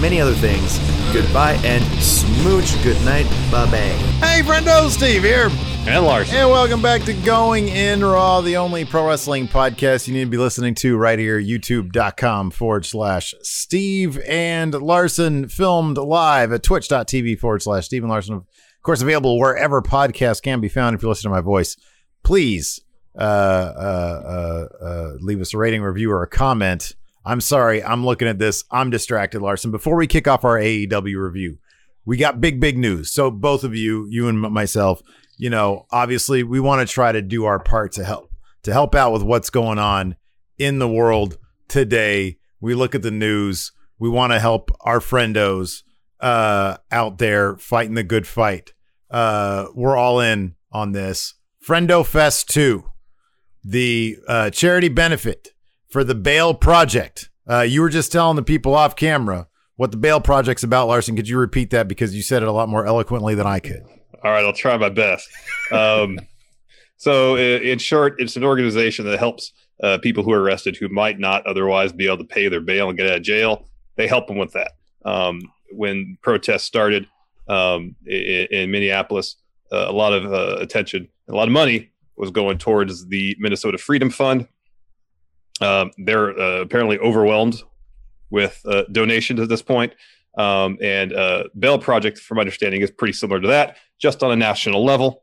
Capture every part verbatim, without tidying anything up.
many other things. Goodbye and smooch. Good night. Bye-bye. Hey, Friendo. Steve here. And Larson. And welcome back to Going In Raw, the only pro wrestling podcast you need to be listening to right here, youtube.com forward slash Steve and Larson, filmed live at twitch.tv forward slash Steve and Larson. Of course, available wherever podcasts can be found. If you listen to my voice, please uh, uh, uh, uh, leave us a rating, review, or a comment. I'm sorry, I'm looking at this. I'm distracted, Larson. Before we kick off our A E W review, we got big, big news. So both of you, you and myself, you know, obviously we want to try to do our part to help, to help out with what's going on in the world today. We look at the news. We want to help our friendos uh, out there fighting the good fight. Uh, we're all in on this. Friendo Fest two, the uh, charity benefit for the Bail Project. Uh, you were just telling the people off camera what the Bail Project's about, Larson. Could you repeat that? Because you said it a lot more eloquently than I could. All right, I'll try my best. Um, so in short, it's an organization that helps uh, people who are arrested who might not otherwise be able to pay their bail and get out of jail. They help them with that. Um, when protests started um, in, in Minneapolis, uh, a lot of uh, attention, a lot of money was going towards the Minnesota Freedom Fund. Um, they're uh, apparently overwhelmed with uh, donations at this point. Um, and uh, Bail Project, from my understanding, is pretty similar to that, just on a national level.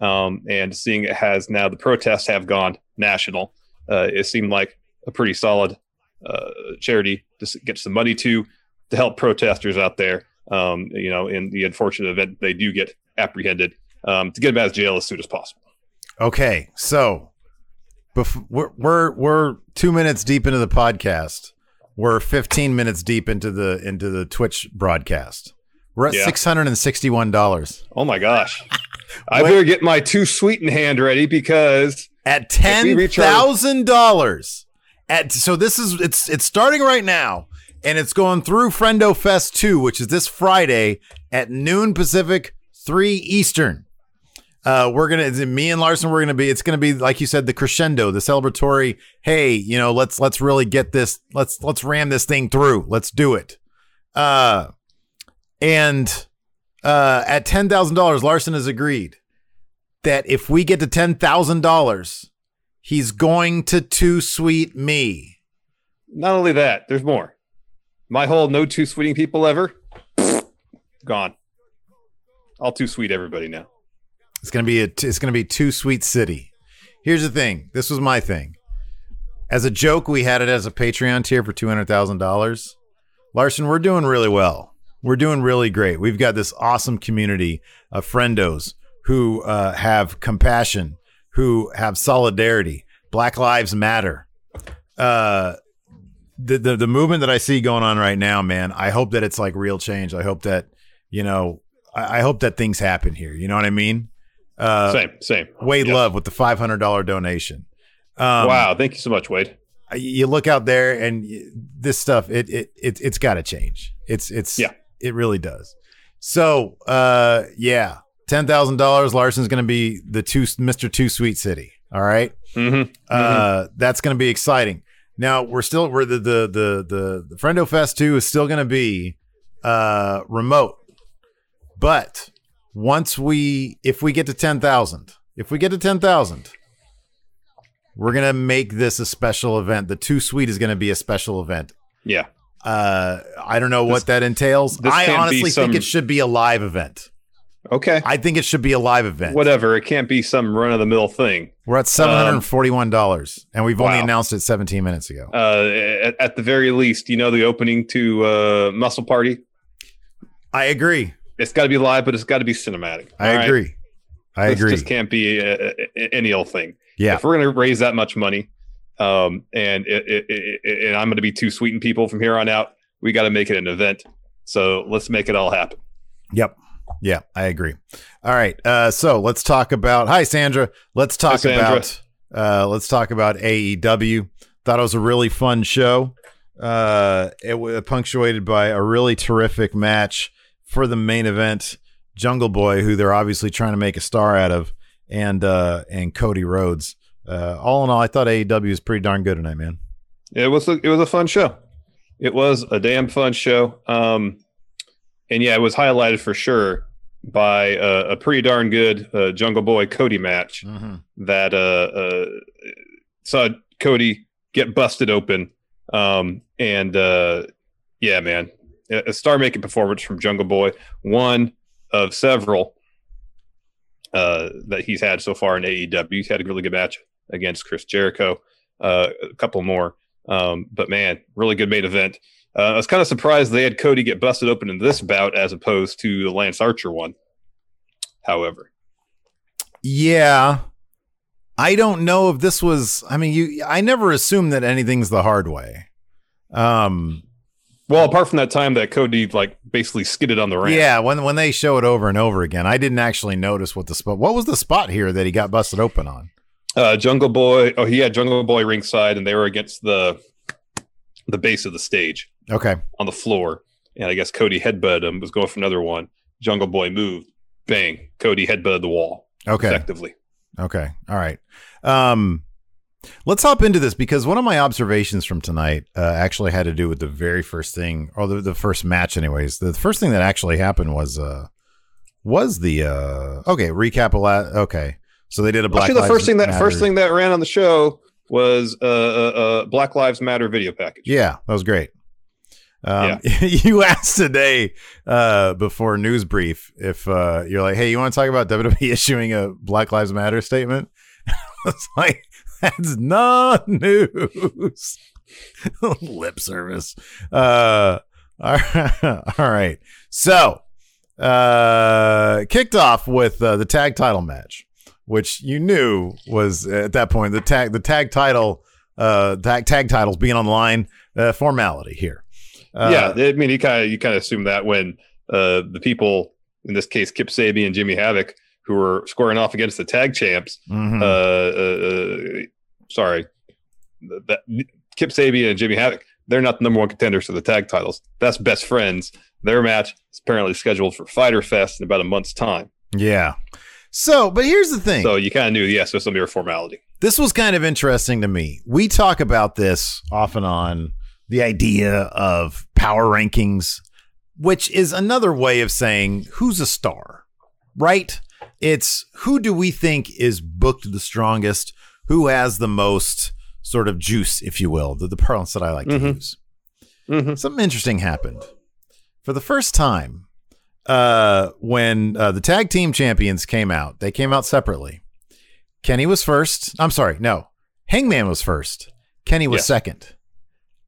Um, and seeing it has now the protests have gone national, uh, it seemed like a pretty solid uh, charity to get some money to to help protesters out there. Um, you know, in the unfortunate event they do get apprehended, um, to get them out of jail as soon as possible. Okay, so. Before, we're, we're we're two minutes deep into the podcast. We're fifteen minutes deep into the into the Twitch broadcast. We're at yeah. six hundred sixty-one dollars. Oh my gosh! I better get my two sweet in hand ready, because at ten thousand dollars, at so this is it's it's starting right now, and it's going through Friendo Fest two, which is this Friday at noon Pacific, three Eastern. Uh, we're gonna me and Larson. We're gonna be. It's gonna be like you said, the crescendo, the celebratory. Hey, you know, let's let's really get this. Let's let's ram this thing through. Let's do it. Uh, and uh, at ten thousand dollars, Larson has agreed that if we get to ten thousand dollars, he's going to two sweet me. Not only that, there's more. My whole no two sweeting people ever gone. I'll two sweet everybody now. It's going to be a, it's going to be too sweet city. Here's the thing. This was my thing. As a joke, we had it as a Patreon tier for two hundred thousand dollars. Larson, we're doing really well. We're doing really great. We've got this awesome community of friendos who uh, have compassion, who have solidarity. Black Lives Matter. Uh, the, the, the movement that I see going on right now, man, I hope that it's like real change. I hope that, you know, I, I hope that things happen here. You know what I mean? Uh, same, same. Wade yep. Love with the five hundred dollars donation. Um, wow, thank you so much, Wade. You look out there, and this stuff it it, it it's got to change. It's it's yeah, it really does. So uh, yeah, ten thousand dollars. Larson's going to be the two Mister Two Sweet City. All right, mm-hmm. Uh, mm-hmm. That's going to be exciting. Now we're still we're the the the the, the Friendo Fest two is still going to be uh, remote, but. Once we, if we get to ten thousand, if we get to ten thousand, we're going to make this a special event. The Two Sweet is going to be a special event. Yeah. Uh, I don't know this, what that entails. I honestly some... think it should be a live event. Okay. I think it should be a live event. Whatever. It can't be some run-of-the-mill thing. We're at seven hundred forty-one dollars, um, and we've only wow. announced it seventeen minutes ago. Uh, at, at the very least, you know the opening to uh, Muscle Party? I agree. It's got to be live, but it's got to be cinematic. I right? agree. I this agree. This just can't be uh, any old thing. Yeah. If we're going to raise that much money, um, and it, it, it, it, and I'm going to be too sweet and people from here on out, we got to make it an event. So let's make it all happen. Yep. Yeah, I agree. All right. Uh, so let's talk about. Hi, Sandra. Let's talk hi, Sandra. about. Uh, let's talk about A E W. Thought it was a really fun show. Uh, it was punctuated by a really terrific match for the main event. Jungle Boy, who they're obviously trying to make a star out of, and uh, and Cody Rhodes. Uh, all in all, I thought A E W was pretty darn good tonight, man. It was a, it was a fun show. It was a damn fun show. Um, and yeah, it was highlighted for sure by uh, a pretty darn good uh, Jungle Boy Cody match mm-hmm. that uh, uh, saw Cody get busted open. Um, and uh, yeah, man, a star-making performance from Jungle Boy. One of several uh, that he's had so far in A E W. He's had a really good match against Chris Jericho, uh, a couple more. Um, but man, really good main event. Uh, I was kind of surprised they had Cody get busted open in this bout as opposed to the Lance Archer one, however. Yeah. I don't know if this was, I mean, you, I never assume that anything's the hard way. Um, Well, apart from that time that Cody like basically skidded on the ramp. Yeah, when when they show it over and over again, I didn't actually notice what the spot. What was the spot here that he got busted open on? Uh, Jungle Boy. Oh, he had Jungle Boy ringside, and they were against the the base of the stage. Okay, on the floor, and I guess Cody headbutted him. Was going for another one. Jungle Boy moved. Bang! Cody headbutted the wall. Okay, effectively. Okay, all right. Um, Let's hop into this because one of my observations from tonight uh, actually had to do with the very first thing, or the, the first match anyways. The first thing that actually happened was uh, was the uh, okay recap. La- okay, so they did a Black actually, Lives Matter. The first thing that Matter. first thing that ran on the show was a uh, uh, Black Lives Matter video package. Yeah, that was great. Um, yeah. You asked today uh, before News Brief if uh, you're like, hey, you want to talk about W W E issuing a Black Lives Matter statement? I was like, that's not news. Lip service. Uh, all right. So, uh, kicked off with uh, the tag title match, which you knew was at that point the tag the tag title uh, tag tag titles being on the line uh, formality here. Uh, yeah, I mean, you kind of you kind of assume that when uh, the people in this case Kip Sabian and Jimmy Havoc, who were squaring off against the tag champs. Mm-hmm. Uh, uh, uh, sorry. That, Kip Sabian and Jimmy Havoc, they're not the number one contenders for the tag titles. That's Best Friends. Their match is apparently scheduled for Friendo Fest in about a month's time. Yeah. So, but here's the thing. So you kind of knew, yes, yeah, so it's a mere formality. This was kind of interesting to me. We talk about this off and on, the idea of power rankings, which is another way of saying who's a star, right? It's who do we think is booked the strongest, who has the most sort of juice, if you will, the, the parlance that I like mm-hmm. to use. Mm-hmm. Something interesting happened. For the first time, uh, when uh, the tag team champions came out, they came out separately. Kenny was first. I'm sorry. No, Hangman was first. Kenny was yeah. second.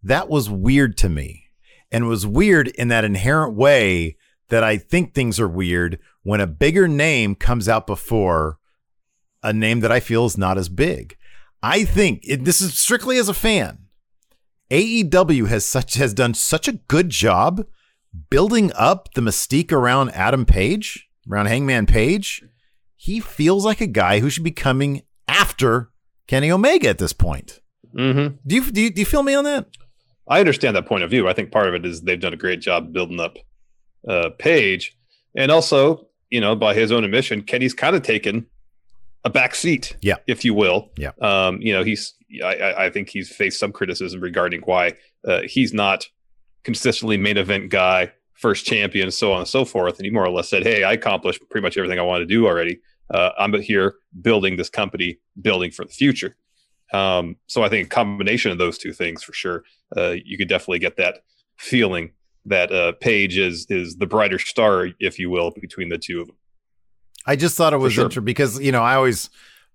That was weird to me, and was weird in that inherent way that I think things are weird when a bigger name comes out before a name that I feel is not as big. I think it, this is strictly as a fan. A E W has such has done such a good job building up the mystique around Adam Page, around Hangman Page. He feels like a guy who should be coming after Kenny Omega at this point. Mm-hmm. Do you, do you do you feel me on that? I understand that point of view. I think part of it is they've done a great job building up uh, Page. And also, you know, by his own admission, Kenny's kind of taken a back seat, yeah. if you will. Yeah. Um, you know, he's I, I think he's faced some criticism regarding why uh, he's not consistently main event guy, first champion, so on and so forth. And he more or less said, hey, I accomplished pretty much everything I wanted to do already. Uh, I'm here building this company, building for the future. Um, so I think a combination of those two things for sure. Uh, you could definitely get that feeling that uh, Page is is the brighter star, if you will, between the two of them. I just thought it was sure. interesting because, you know, I always,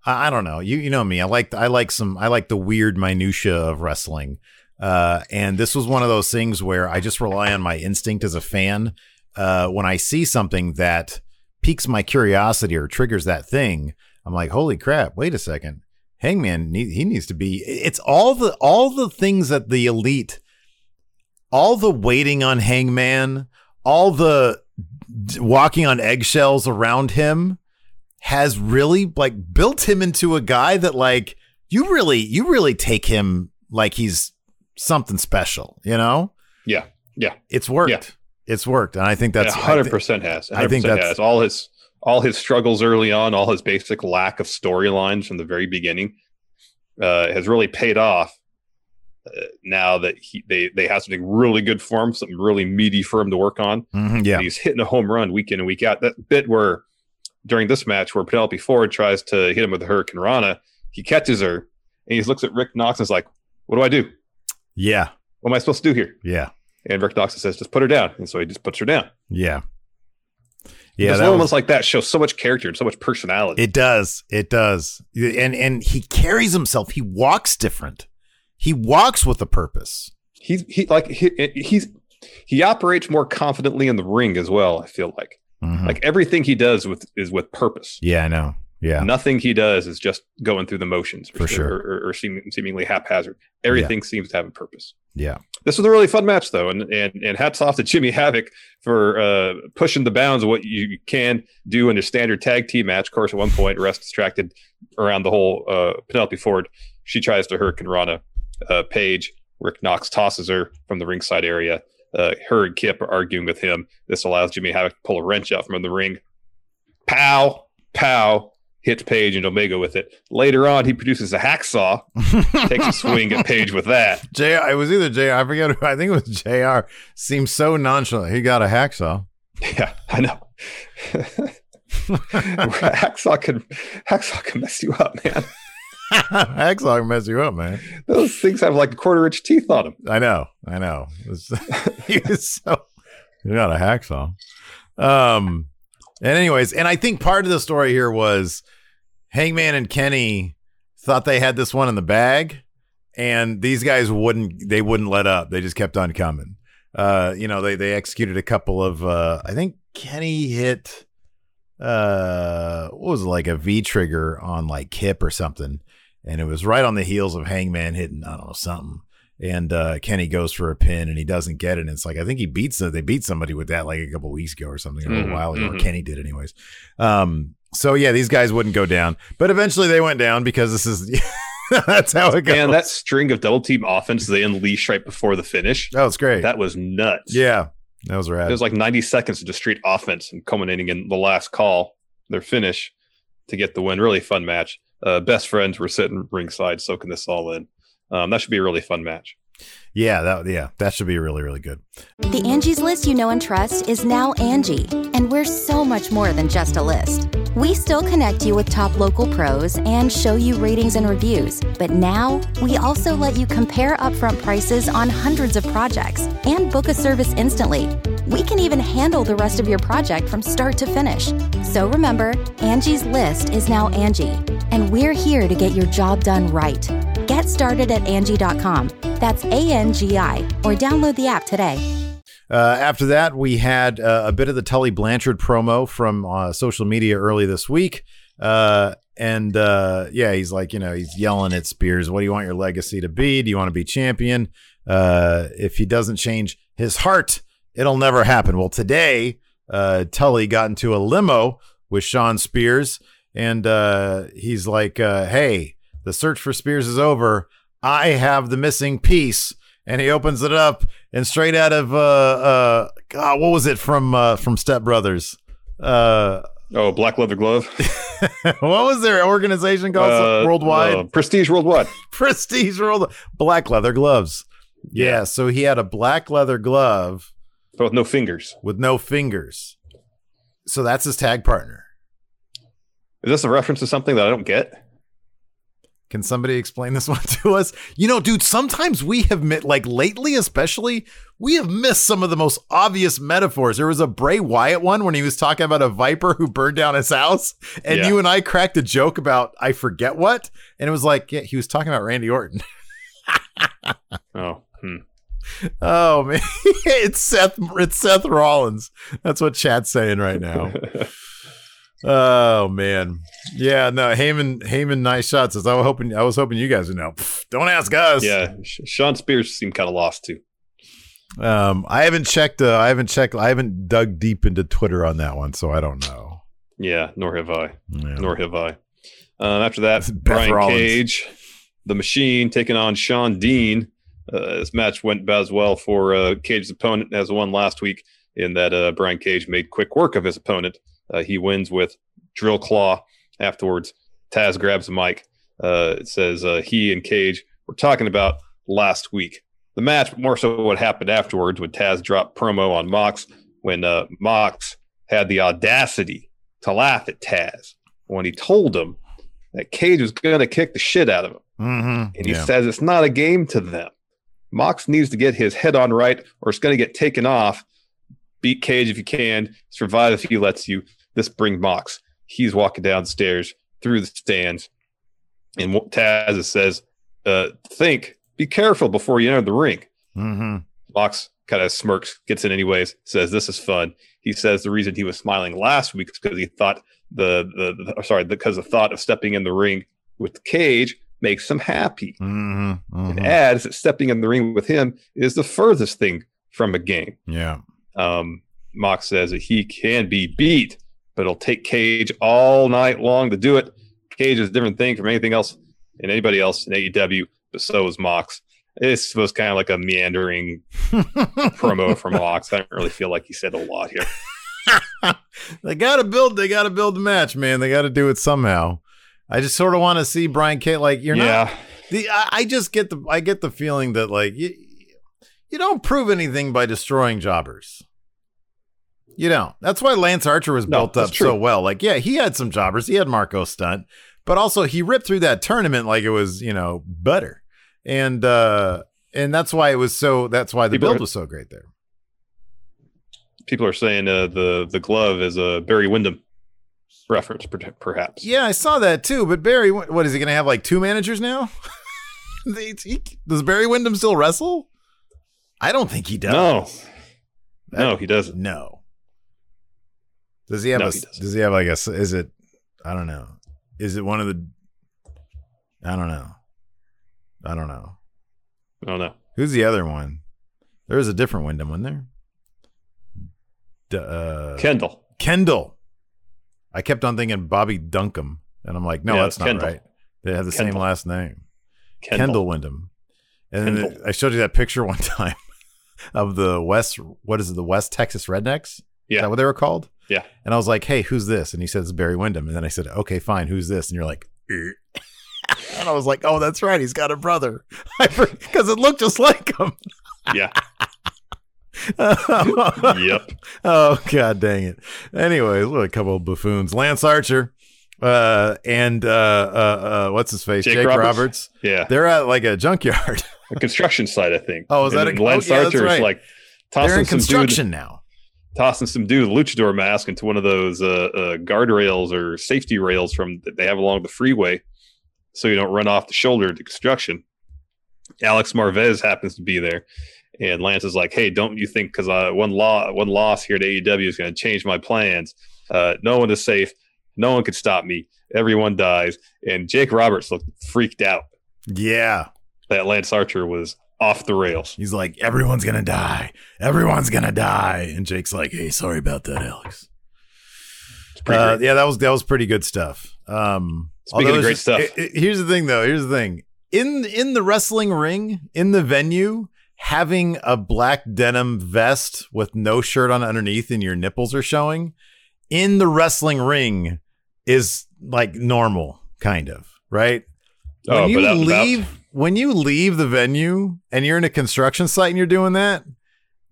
I don't know, you you know me, I like I like some, I like the weird minutia of wrestling, uh, and this was one of those things where I just rely on my instinct as a fan. Uh, when I see something that piques my curiosity or triggers that thing, I'm like, holy crap, wait a second, Hangman, he needs to be. It's all the all the things that the elite, all the waiting on Hangman, all the walking on eggshells around him has really like built him into a guy that like you really you really take him like he's something special, you know? Yeah. Yeah. It's worked. Yeah. It's worked. And I think that's one hundred percent has. I think that's has. all his all his struggles early on, all his basic lack of storylines from the very beginning uh, has really paid off. Uh, now that he, they they have something really good for him, something really meaty for him to work on. Mm-hmm, yeah, and he's hitting a home run week in and week out. That bit where during this match where Penelope Ford tries to hit him with the Hurricane Rana, he catches her and he looks at Rick Knox and is like, "What do I do? Yeah, what am I supposed to do here?" Yeah, and Rick Knox says, "Just put her down," and so he just puts her down. Yeah, yeah. Little moments like that show so much character and so much personality. It does, it does, and and he carries himself. He walks different. He walks with a purpose. He he like he he's he operates more confidently in the ring as well, I feel like. Mm-hmm. Like everything he does with is with purpose. Yeah, I know. Yeah. Nothing he does is just going through the motions for or, sure or, or, or seem, seemingly haphazard. Everything yeah. seems to have a purpose. Yeah. This was a really fun match though, and and and hats off to Jimmy Havoc for uh, pushing the bounds of what you can do in a standard tag team match. Of course, at one point, Russ distracted around the whole uh, Penelope Ford. She tries to Hurricane Rana Uh, Page. Rick Knox tosses her from the ringside area. Uh, her and Kip are arguing with him. This allows Jimmy Havoc to pull a wrench out from the ring. Pow, pow, hits Page and Omega with it. Later on, he produces a hacksaw, takes a swing at Page with that. J R, it was either J R, I forget who, I think it was J R. Seems so nonchalant. He got a hacksaw. Yeah, I know. hacksaw can hacksaw can mess you up, man. Hacksaw can mess you up, man. Those things have like a quarter inch teeth on them. I know, I know. He was so you're not a hacksaw. Um, and anyways, and I think part of the story here was Hangman and Kenny thought they had this one in the bag, and these guys wouldn't. They wouldn't let up. They just kept on coming. Uh, you know, they they executed a couple of. Uh, I think Kenny hit. Uh, what was it, like a V trigger on like Kip or something. And it was right on the heels of Hangman hitting, I don't know, something. And uh, Kenny goes for a pin and he doesn't get it. And it's like, I think he beats them. They beat somebody with that like a couple weeks ago or something, a little mm-hmm, while ago, mm-hmm. or Kenny did anyways. Um, so yeah, these guys wouldn't go down, but eventually they went down because this is, that's how it goes. And that string of double team offense they unleashed right before the finish. That was great. That was nuts. Yeah. That was rad. It was like ninety seconds of just straight offense and culminating in the last call, their finish to get the win. Really fun match. Uh, best friends were sitting ringside soaking this all in. Um, that should be a really fun match. Yeah, that yeah, that should be really, really good. The Angie's List you know and trust is now Angie, and we're so much more than just a list. We still connect you with top local pros and show you ratings and reviews, but now we also let you compare upfront prices on hundreds of projects and book a service instantly. We can even handle the rest of your project from start to finish. So remember, Angie's List is now Angie, and we're here to get your job done right. Get started at Angie dot com. That's A N G I, or download the app today. Uh, after that, we had uh, a bit of the Tully Blanchard promo from uh, social media early this week. Uh, and uh, yeah, he's like, you know, he's yelling at Spears. What do you want your legacy to be? Do you want to be champion? Uh, if he doesn't change his heart, it'll never happen. Well, today, uh, Tully got into a limo with Sean Spears. And uh, he's like, uh, hey, the search for Spears is over. I have the missing piece. And he opens it up, and straight out of uh, uh, God, what was it from uh, from Step Brothers? Uh, oh, Black Leather Glove. What was their organization called? Uh, Worldwide, uh, Prestige Worldwide. Prestige Worldwide. Black Leather Gloves. Yeah, so he had a black leather glove, but with no fingers. With no fingers. So that's his tag partner. Is this a reference to something that I don't get? Can somebody explain this one to us? You know, dude, sometimes we have met, like lately, especially, we have missed some of the most obvious metaphors. There was a Bray Wyatt one when he was talking about a viper who burned down his house. And yeah. you and I cracked a joke about, I forget what. And it was like, yeah, he was talking about Randy Orton. oh, hmm. Oh, man. it's Seth. It's Seth Rollins. That's what chat's saying right now. Oh man, yeah, no, Heyman, Heyman, nice shots. As I was hoping, I was hoping you guys would know. Pfft, don't ask us. Yeah, Sean Spears seemed kind of lost too. Um, I haven't checked. Uh, I haven't checked. I haven't dug deep into Twitter on that one, so I don't know. Yeah, nor have I. Yeah. Nor have I. Um, after that, Brian Rollins. Cage, the Machine, taking on Sean Dean. Uh, this match went about as well for uh, Cage's opponent as won last week, in that uh, Brian Cage made quick work of his opponent. Uh, he wins with drill claw afterwards. Taz grabs the mic. Uh, it says uh, he and Cage were talking about last week. The match, more so what happened afterwards when Taz dropped promo on Mox, when uh, Mox had the audacity to laugh at Taz when he told him that Cage was going to kick the shit out of him. Mm-hmm. And he yeah. says it's not a game to them. Mox needs to get his head on right or it's going to get taken off. Beat Cage if you can. Survive if he lets you. This brings Mox. He's walking downstairs through the stands. And Taz says, uh, think, be careful before you enter the ring. Mm-hmm. Mox kind of smirks, gets in anyways, says, this is fun. He says the reason he was smiling last week is because he thought the, the, the sorry, because the thought of stepping in the ring with Cage makes him happy. Mm-hmm. Mm-hmm. And adds that stepping in the ring with him is the furthest thing from a game. Yeah. Um, Mox says that he can be beat, but it'll take Cage all night long to do it. Cage is a different thing from anything else and anybody else in A E W, but so is Mox. This was kind of like a meandering promo from Mox. I don't really feel like he said a lot here. They gotta build, they gotta build the match, man. They gotta do it somehow. I just sort of want to see Brian Cage. Like you're yeah. not. The, I, I just get the, I get the feeling that like you, you don't prove anything by destroying jobbers. You don't. That's why Lance Archer was no, built up true. so well. Like, yeah, he had some jobbers. He had Marco Stunt, but also he ripped through that tournament like it was, you know, butter. And uh, and that's why it was so. That's why the people build are, was so great there. People are saying uh, the the glove is a Barry Windham reference, perhaps. Yeah, I saw that too. But Barry, what is he going to have? Like two managers now? Does Barry Windham still wrestle? I don't think he does. No, that, no, he doesn't. No. Does he have no, a? He does he have like a? Is it? I don't know. Is it one of the? I don't know. I don't know. I don't know. Who's the other one? There was a different Wyndham, wasn't there? D- uh, Kendall. Kendall. I kept on thinking Bobby Duncombe, and I'm like, no, yeah, that's not Kendall. Right. They have the Kendall. Same last name. Kendall, Kendall Wyndham. And Kendall. Then it, I showed you that picture one time. Of the West, what is it? The West Texas Rednecks? Yeah. Is that what they were called? Yeah. And I was like, hey, who's this? And he said, it's Barry Windham. And then I said, okay, fine. Who's this? And you're like, er. And I was like, oh, that's right. He's got a brother. Because it looked just like him. Yeah. Yep. Oh, God dang it. Anyways, what a couple of buffoons. Lance Archer. Uh, and, uh, uh, uh, what's his face? Jake, Jake Roberts? Roberts. Yeah. They're at like a junkyard. A construction site, I think. Oh, is that and a Lance oh, yeah, Archer right. is like tossing They're in construction some dude, now. Tossing some dude luchador mask into one of those uh, uh guardrails or safety rails from that they have along the freeway, so you don't run off the shoulder into construction. Alex Marvez happens to be there, and Lance is like, "Hey, don't you think because uh, one law, one loss here at A E W is going to change my plans? Uh, no one is safe. No one could stop me. Everyone dies." And Jake Roberts looked freaked out. Yeah. That Lance Archer was off the rails. He's like, everyone's going to die. Everyone's going to die. And Jake's like, hey, sorry about that, Alex. Uh, yeah, that was that was pretty good stuff. Um, Speaking of great just, stuff. It, it, here's the thing, though. Here's the thing. In, in the wrestling ring, in the venue, having a black denim vest with no shirt on underneath and your nipples are showing, in the wrestling ring is like normal, kind of, right? When oh, you but leave... About- When you leave the venue and you're in a construction site and you're doing that,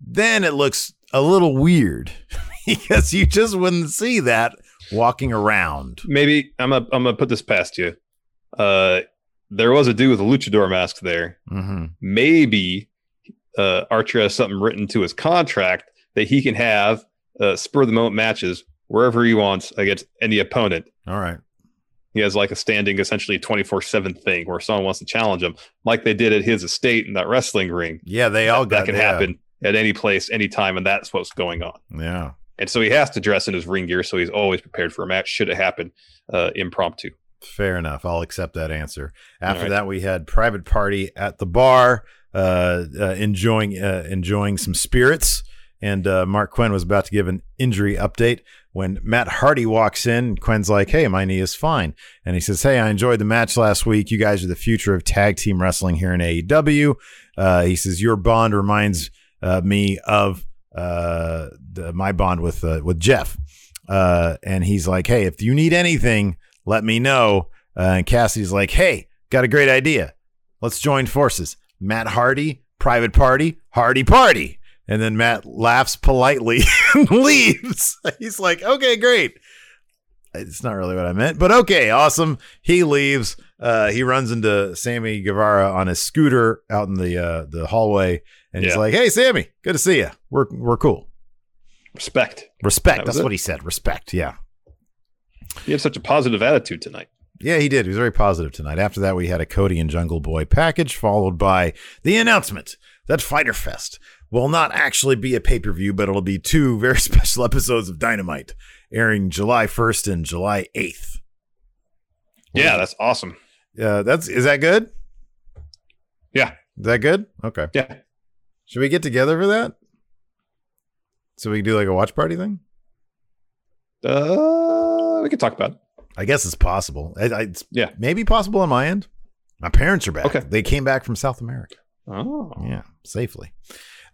then it looks a little weird because you just wouldn't see that walking around. Maybe I'm a, I'm gonna put this past you. Uh, there was a dude with a luchador mask there. Mm-hmm. Maybe uh, Archer has something written to his contract that he can have uh, spur of the moment matches wherever he wants against any opponent. All right. He has like a standing, essentially twenty-four seven thing where someone wants to challenge him, like they did at his estate in that wrestling ring. Yeah, they all got that. That can yeah. happen at any place, any time, and that's what's going on. Yeah. And so he has to dress in his ring gear, so he's always prepared for a match should it happen uh, impromptu. Fair enough. I'll accept that answer. After right. that, we had Private Party at the bar, uh, uh, enjoying uh, enjoying some spirits. And uh, Mark Quinn was about to give an injury update when Matt Hardy walks in. Quinn's like, hey, my knee is fine. And he says, hey, I enjoyed the match last week. You guys are the future of tag team wrestling here in A E W. Uh, he says, your bond reminds uh, me of uh, the, my bond with uh, with Jeff. Uh, and he's like, hey, if you need anything, let me know. Uh, and Cassidy's like, hey, got a great idea. Let's join forces. Matt Hardy, Private Party, Hardy Party. And then Matt laughs politely and leaves. He's like, okay, great. It's not really what I meant, but okay, awesome. He leaves. Uh, he runs into Sammy Guevara on his scooter out in the uh, the hallway. And yeah. he's like, hey, Sammy, good to see you. We're we're cool. Respect. Respect. That That's it. What he said. Respect. Yeah. He had such a positive attitude tonight. Yeah, he did. He was very positive tonight. After that, we had a Cody and Jungle Boy package, followed by the announcement that Fyter Fest will not actually be a pay-per-view, but it'll be two very special episodes of Dynamite airing July first and July eighth. Yeah, that's awesome. Uh, that's is that good? Yeah. Is that good? Okay. Yeah. Should we get together for that? So we can do like a watch party thing? Uh, we could talk about it. I guess it's possible. I, I, it's yeah. maybe possible on my end. My parents are back. Okay. They came back from South America. Oh. Yeah, safely.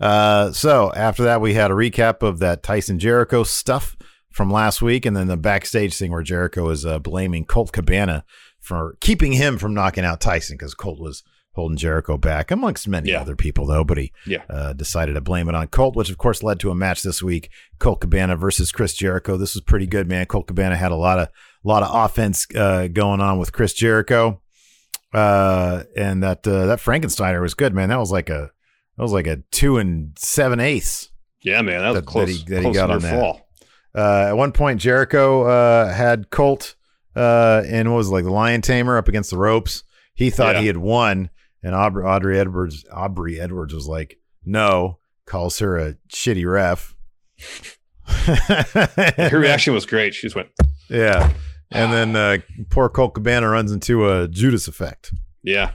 Uh, so after that, we had a recap of that Tyson Jericho stuff from last week. And then the backstage thing where Jericho is uh, blaming Colt Cabana for keeping him from knocking out Tyson because Colt was holding Jericho back amongst many yeah. other people, though. But he yeah. uh, decided to blame it on Colt, which, of course, led to a match this week. Colt Cabana versus Chris Jericho. This was pretty good, man. Colt Cabana had a lot of a lot of offense uh, going on with Chris Jericho. Uh, and that uh, that Frankensteiner was good, man. That was like a That was like a two and seven eighths. Yeah, man, that was that, close. That he, that close he got on that. Fall. Uh, at one point, Jericho uh, had Colt uh, in what was it, like the Lion Tamer up against the ropes. He thought yeah. he had won, and Aubrey, Audrey Edwards, Aubrey Edwards was like, "No," calls her a shitty ref. Her reaction was great. She just went, "Yeah," and then uh, poor Colt Cabana runs into a Judas effect. Yeah.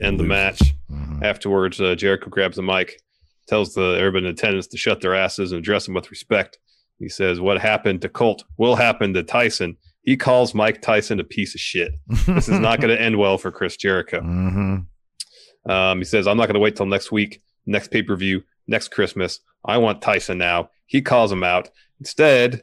End the match. Mm-hmm. Afterwards, uh, Jericho grabs the mic, tells the everybody in attendance to shut their asses and address him with respect. He says, what happened to Colt will happen to Tyson. He calls Mike Tyson a piece of shit. This is not going to end well for Chris Jericho. Mm-hmm. Um, he says, I'm not going to wait till next week, next pay-per-view, next Christmas. I want Tyson now. He calls him out. Instead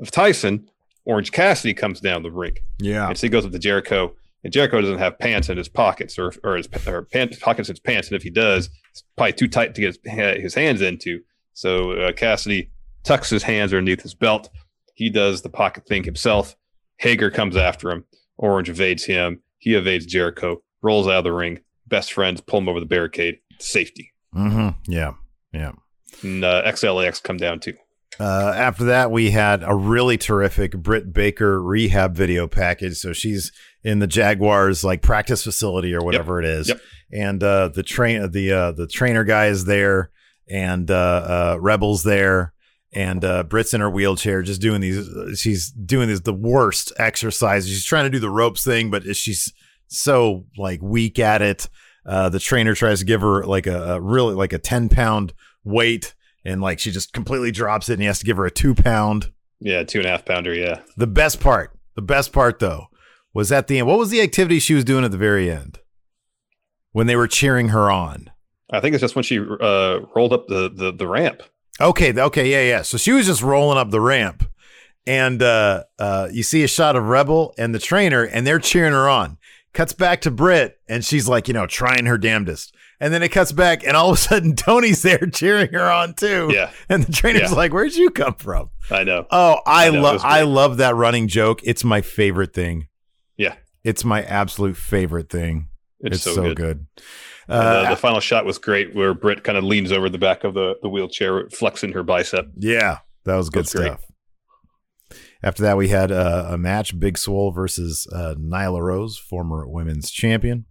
of Tyson, Orange Cassidy comes down the ring. Yeah. And so he goes up to Jericho. And Jericho doesn't have pants in his pockets or or his or pants, pockets in his pants. And if he does, it's probably too tight to get his, his hands into. So uh, Cassidy tucks his hands underneath his belt. He does the pocket thing himself. Hager comes after him. Orange evades him. He evades Jericho, rolls out of the ring. Best Friends pull him over the barricade. Safety. Mm-hmm. Yeah. Yeah. And uh, X L A X come down too. Uh, after that, we had a really terrific Britt Baker rehab video package. So she's in the Jaguars like practice facility or whatever yep. it is. Yep. And uh, the train the uh, the trainer guy is there and uh, uh, Rebel's there. And uh, Britt's in her wheelchair just doing these. She's doing these the worst exercises. She's trying to do the ropes thing, but she's so like weak at it. Uh, the trainer tries to give her like a, a really like a ten pound weight. And like she just completely drops it and he has to give her a two pound. Yeah, two and a half pounder. Yeah. The best part, the best part, though, was at the end. What was the activity she was doing at the very end when they were cheering her on? I think it's just when she uh, rolled up the, the, the ramp. OK. OK. Yeah. Yeah. So she was just rolling up the ramp and uh, uh, you see a shot of Rebel and the trainer and they're cheering her on. Cuts back to Britt and she's like, you know, trying her damnedest. And then it cuts back and all of a sudden Tony's there cheering her on too. Yeah. And the trainer's yeah. like, where'd you come from? I know. Oh, I, I love, I love that running joke. It's my favorite thing. Yeah. It's my absolute favorite thing. It's, it's so, so good. good. Uh, the, the final shot was great, where Britt kind of leans over the back of the, the wheelchair, flexing her bicep. Yeah, that was good That's stuff. Great. After that, we had uh, a match, Big Swole versus uh, Nyla Rose, former women's champion.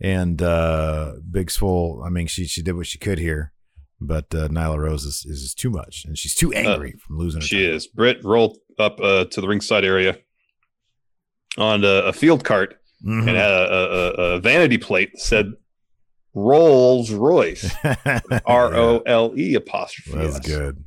And uh, Big Swole, I mean, she she did what she could here, but uh, Nyla Rose is, is too much, and she's too angry uh, from losing her She time. is. Britt rolled up uh, to the ringside area on a, a field cart, mm-hmm. and had a, a, a vanity plate that said Rolls Royce, R O L E apostrophe. That's yes. good.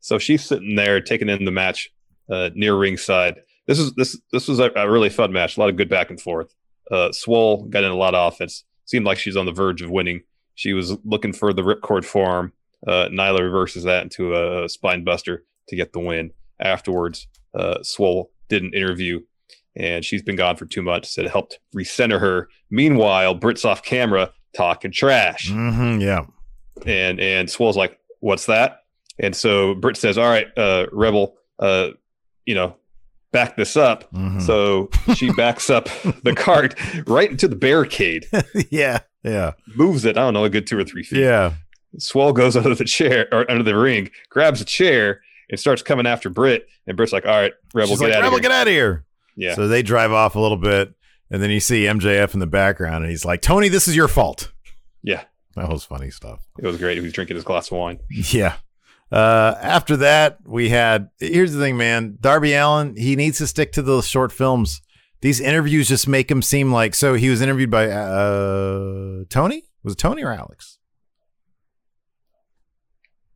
So she's sitting there taking in the match uh, near ringside. This is this this was a, a really fun match. A lot of good back and forth. Uh, Swole got in a lot of offense. Seemed like she's on the verge of winning. She was looking for the ripcord forearm. Uh, Nyla reverses that into a spine buster to get the win. Afterwards, uh, Swole did an interview, and she's been gone for two months. It helped recenter her. Meanwhile, Britt's off camera talking trash. Mm-hmm, yeah. And and Swole's like, what's that? And so Britt says, all right, uh, Rebel, uh, you know, back this up. Mm-hmm. So she backs up the cart right into the barricade. yeah. Yeah. Moves it, I don't know, a good two or three feet. Yeah. Swole goes under the chair or under the ring, grabs a chair, and starts coming after Britt. And Britt's like, all right, Rebel, She's get like, out Rebel, of here. Rebel, get out of here. Yeah. So they drive off a little bit, and then you see M J F in the background, and he's like, Tony, this is your fault. Yeah. That was funny stuff. It was great. He was drinking his glass of wine. Yeah. Uh, after that, we had, here's the thing, man. Darby Allin, he needs to stick to those short films. These interviews just make him seem like, so he was interviewed by uh, Tony? Was it Tony or Alex?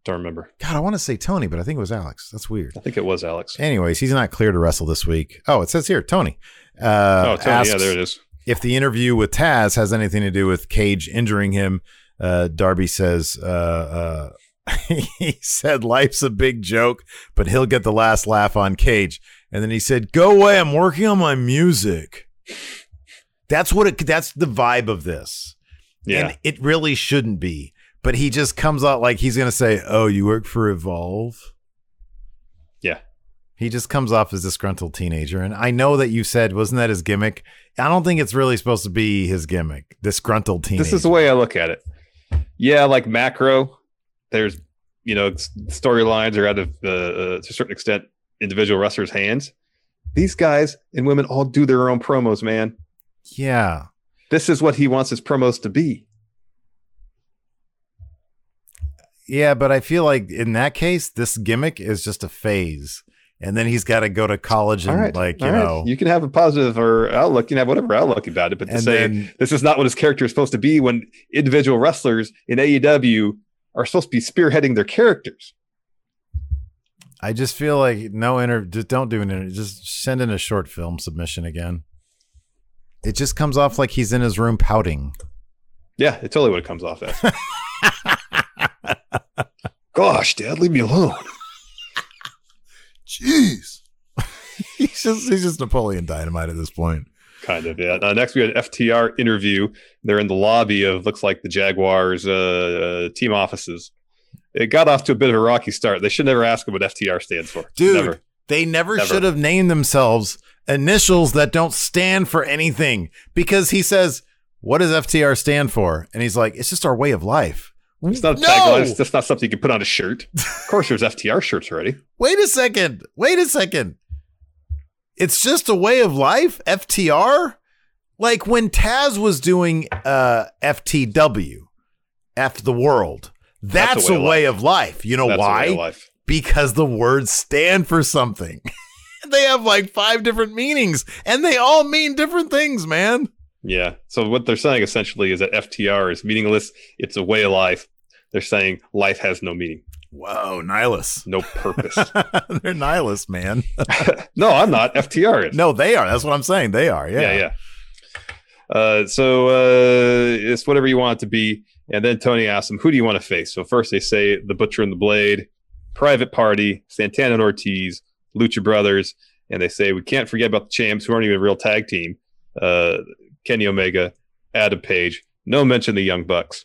Don't remember. God, I want to say Tony, but I think it was Alex. That's weird. I think it was Alex. Anyways, he's not clear to wrestle this week. Oh, it says here, Tony. Uh, oh, Tony, yeah, there it is. If the interview with Taz has anything to do with Cage injuring him, uh, Darby says, uh, uh, he said, life's a big joke, but he'll get the last laugh on Cage. And then he said, go away, I'm working on my music. That's what it, that's the vibe of this. Yeah. And it really shouldn't be. But he just comes out like he's going to say, oh, you work for Evolve? Yeah. He just comes off as a disgruntled teenager. And I know that you said, wasn't that his gimmick? I don't think it's really supposed to be his gimmick, disgruntled teenager. This is the way I look at it. Yeah, like Macro, there's, you know, storylines are out of, uh, uh, to a certain extent, individual wrestlers' hands. These guys and women all do their own promos, man. Yeah. This is what he wants his promos to be. Yeah, but I feel like in that case, this gimmick is just a phase. And then he's got to go to college and right, like, you right. know. You can have a positive or outlook. You can have whatever outlook about it. But to say then, this is not what his character is supposed to be when individual wrestlers in A E W are supposed to be spearheading their characters. I just feel like no interview. Just don't do an interview. Just send in a short film submission again. It just comes off like he's in his room pouting. Yeah, it's totally what it comes off as. Gosh, Dad, leave me alone. Jeez. he's just he's just Napoleon Dynamite at this point. Kind of, yeah. Uh, next, we had an F T R interview. They're in the lobby of, looks like, the Jaguars' uh, team offices. It got off to a bit of a rocky start. They should never ask them what F T R stands for. Dude, never. they never, never should have named themselves initials that don't stand for anything. Because he says, what does F T R stand for? And he's like, it's just our way of life. It's not a no! tagline. It's just not something you can put on a shirt. Of course, there's F T R shirts already. Wait a second. Wait a second. It's just a way of life? F T R? Like when Taz was doing uh, F T W, F the world, that's, that's a way, a way of, life. of life. You know that's why? Life. Because the words stand for something. They have like five different meanings, and they all mean different things, man. Yeah. So what they're saying essentially is that F T R is meaningless. It's a way of life. They're saying life has no meaning. Whoa, nihilist. No purpose. They're nihilist, man. No, I'm not. F T R is. No, they are. That's what I'm saying. They are. Yeah. Yeah. yeah. Uh, so uh, it's whatever you want it to be. And then Tony asks them, who do you want to face? So first they say the Butcher and the Blade, Private Party, Santana and Ortiz, Lucha Brothers. And they say, we can't forget about the champs who aren't even a real tag team. Uh, Kenny Omega, Adam Page, no mention the Young Bucks.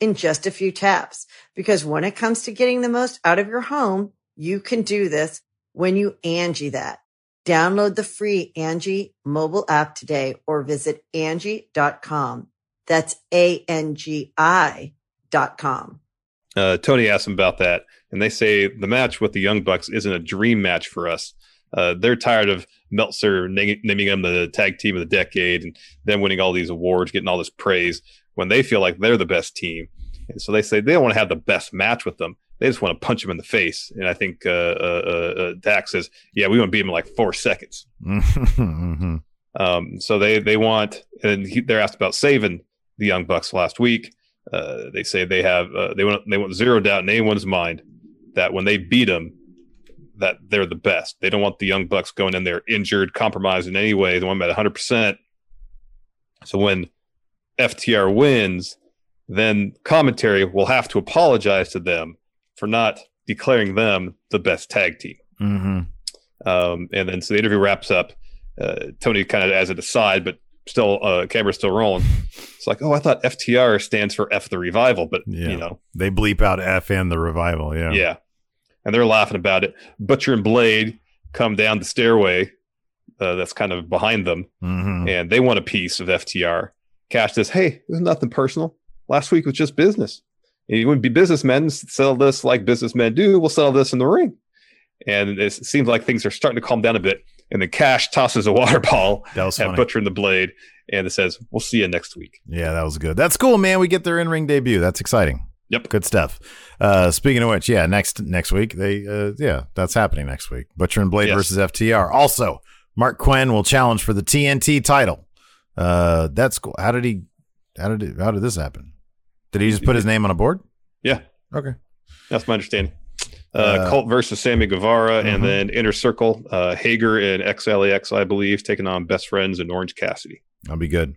in just a few taps. Because when it comes to getting the most out of your home, you can do this when you Angie that. Download the free Angie mobile app today or visit Angie dot com. That's A N G I dot com. Uh, Tony asked them about that, and they say the match with the Young Bucks isn't a dream match for us. Uh, they're tired of Meltzer naming, naming them the tag team of the decade and then winning all these awards, getting all this praise, when they feel like they're the best team. And so they say they don't want to have the best match with them. They just want to punch him in the face. And I think uh, uh, uh, Dax says, yeah, we want to beat him in like four seconds. mm-hmm. um, so they, they want, and he, they're asked about saving the Young Bucks last week. Uh, they say they have, uh, they want, they want zero doubt in anyone's mind that when they beat them, that they're the best. They don't want the Young Bucks going in there injured, compromised in any way. They want them at one hundred percent. So when F T R wins, then commentary will have to apologize to them for not declaring them the best tag team. Mm-hmm. Um, and then so the interview wraps up. Uh, Tony kind of as an aside, but still, uh, camera's still rolling. It's like, oh, I thought F T R stands for F the Revival, but yeah, you know, they bleep out F and the Revival. Yeah. Yeah. And they're laughing about it. Butcher and Blade come down the stairway uh, that's kind of behind them, mm-hmm. and they want a piece of F T R. Cash says, hey, it was nothing personal. Last week was just business. And you wouldn't be businessmen, settle this like businessmen do. We'll settle this in the ring. And it seems like things are starting to calm down a bit. And then Cash tosses a water ball at funny. Butcher and the Blade. And it says, we'll see you next week. Yeah, that was good. That's cool, man. We get their in-ring debut. That's exciting. Yep. Good stuff. Uh, speaking of which, yeah, next next week, they uh, yeah, that's happening next week. Butcher and Blade yes. versus F T R. Also, Mark Quinn will challenge for the T N T title. Uh, that's cool. How did he, how did it, how did this happen? Did he just put his name on a board? Yeah. Okay. That's my understanding. Uh, uh Colt versus Sammy Guevara, mm-hmm. and then Inner Circle, uh, Hager and X L A X, I believe, taking on Best Friends and Orange Cassidy. That'll be good.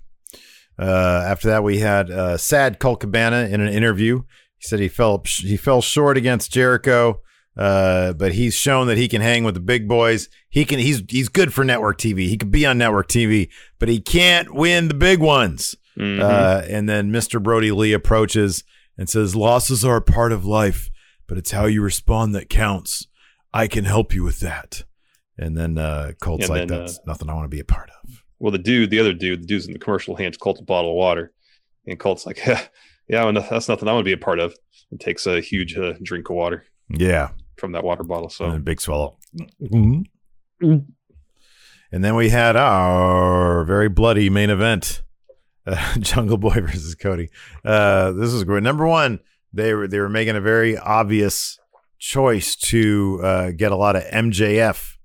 Uh, after that, we had uh sad Colt Cabana in an interview. He said he fell, he fell short against Jericho. Uh, but he's shown that he can hang with the big boys. He can, he's, he's good for network T V. He could be on network T V, but he can't win the big ones. Mm-hmm. Uh, and then Mister Brody Lee approaches and says, losses are a part of life, but it's how you respond that counts. I can help you with that. And then, uh, Colt's and like, then, that's uh, nothing I want to be a part of. Well, the dude, the other dude, the dude's in the commercial hands Colt a bottle of water, and Colt's like, yeah, yeah, that's nothing I want to be a part of. And takes a huge uh, drink of water. Yeah. From that water bottle. So, and Big Swole. Mm-hmm. And then we had our very bloody main event, uh, Jungle Boy versus Cody. Uh, this was great. Number one, they were, they were making a very obvious choice to uh, get a lot of M J F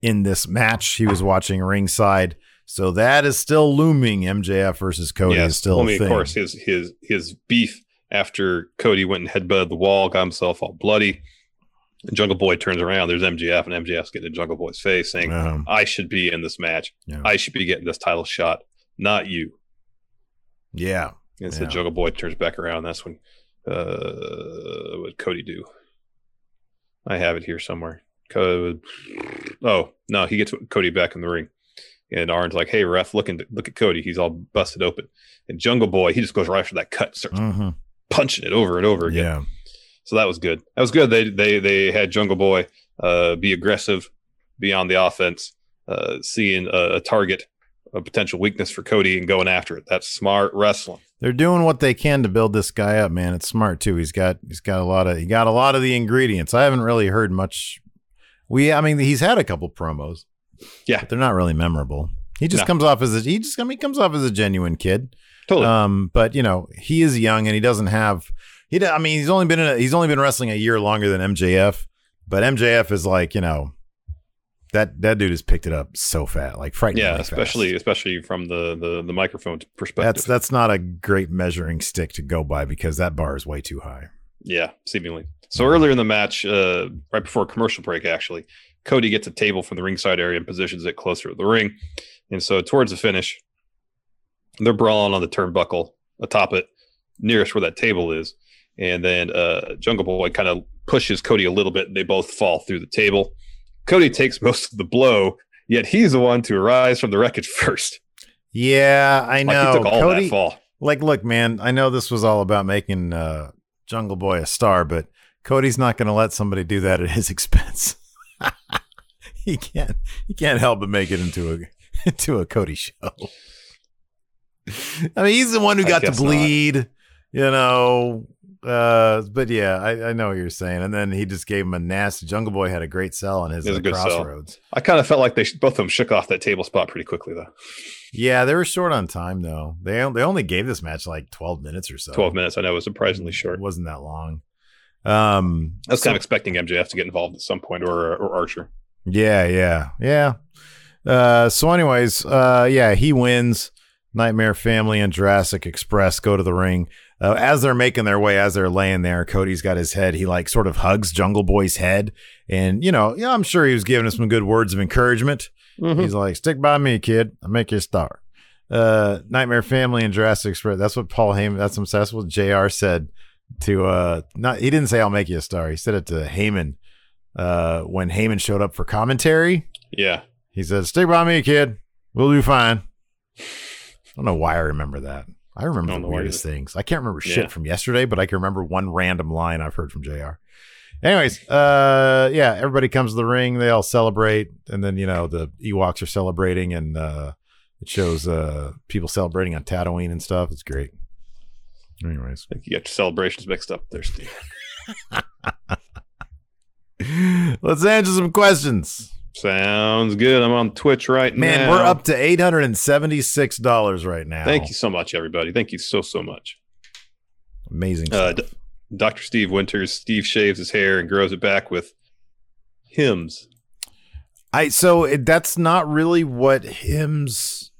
in this match. He was watching ringside. So that is still looming. M J F versus Cody yes. is still well, I mean, a thing. Of course, his, his, his beef after Cody went and headbutted the wall, got himself all bloody. And Jungle Boy turns around. There's M J F, and M J F's getting in Jungle Boy's face saying, um, I should be in this match. Yeah. I should be getting this title shot, not you. Yeah. And so yeah. Jungle Boy turns back around. That's when uh, what Cody do? I have it here somewhere. Cody, oh, no, he gets Cody back in the ring. And Arn's like, hey, ref, look, into, look at Cody. He's all busted open. And Jungle Boy, he just goes right after that cut and starts mm-hmm. punching it over and over again. Yeah. So that was good. That was good. They they they had Jungle Boy uh, be aggressive, be on the offense, uh, seeing a, a target, a potential weakness for Cody and going after it. That's smart wrestling. They're doing what they can to build this guy up, man. It's smart too. He's got he's got a lot of he got a lot of the ingredients. I haven't really heard much. We I mean he's had a couple promos. Yeah, but they're not really memorable. He just no. comes off as a, he just I mean, he comes off as a genuine kid. Totally. Um, but you know he is young and he doesn't have. He, I mean, he's only been in a, he's only been wrestling a year longer than M J F, but M J F is like, you know, that that dude has picked it up so fast, like frightening. Yeah, especially fast. especially from the, the the microphone perspective. That's that's not a great measuring stick to go by because that bar is way too high. Yeah, seemingly. So mm-hmm. earlier in the match, uh, right before a commercial break, actually, Cody gets a table from the ringside area and positions it closer to the ring, and so towards the finish, they're brawling on the turnbuckle atop it, nearest where that table is. And then uh, Jungle Boy kind of pushes Cody a little bit, and they both fall through the table. Cody takes most of the blow, yet he's the one to arise from the wreckage first. Yeah, I know. Like he took all Cody, that fall. Like, look, man, I know this was all about making uh, Jungle Boy a star, but Cody's not going to let somebody do that at his expense. he can't. He can't help but make it into a into a Cody show. I mean, he's the one who got to bleed. Not. You know. Uh, but yeah, I, I know what you're saying. And then he just gave him a nasty. Jungle Boy had a great sell on his uh, crossroads. Sell. I kind of felt like they both of them shook off that table spot pretty quickly, though. Yeah, they were short on time though. They they only gave this match like twelve minutes or so. Twelve minutes, I know, it was surprisingly short. It wasn't that long. Um, I was so, kind of expecting M J F to get involved at some point, or or Archer. Yeah, yeah, yeah. Uh, so anyways, uh, yeah, he wins. Nightmare Family and Jurassic Express go to the ring. Uh, as they're making their way, as they're laying there, Cody's got his head. He like sort of hugs Jungle Boy's head. And, you know, yeah, I'm sure he was giving him some good words of encouragement. Mm-hmm. He's like, stick by me, kid. I'll make you a star. Uh, Nightmare Family and Jurassic Express. That's what Paul Heyman, that's what, that's what J R said to, uh, not, he didn't say I'll make you a star. He said it to Heyman uh, when Heyman showed up for commentary. Yeah. He said, stick by me, kid. We'll do fine. I don't know why I remember that. I remember I the weirdest things. I can't remember shit yeah. from yesterday, but I can remember one random line I've heard from J R. Anyways, uh, yeah, everybody comes to the ring. They all celebrate. And then, you know, the Ewoks are celebrating, and uh, it shows uh, people celebrating on Tatooine and stuff. It's great. Anyways. I think you got your celebrations mixed up there, Steve. Let's answer some questions. Sounds good. I'm on Twitch right Man, now. Man, we're up to eight hundred seventy-six dollars right now. Thank you so much, everybody. Thank you so, so much. Amazing. Uh, D- Doctor Steve Winters. Steve shaves his hair and grows it back with hymns. I So it, that's not really what hymns.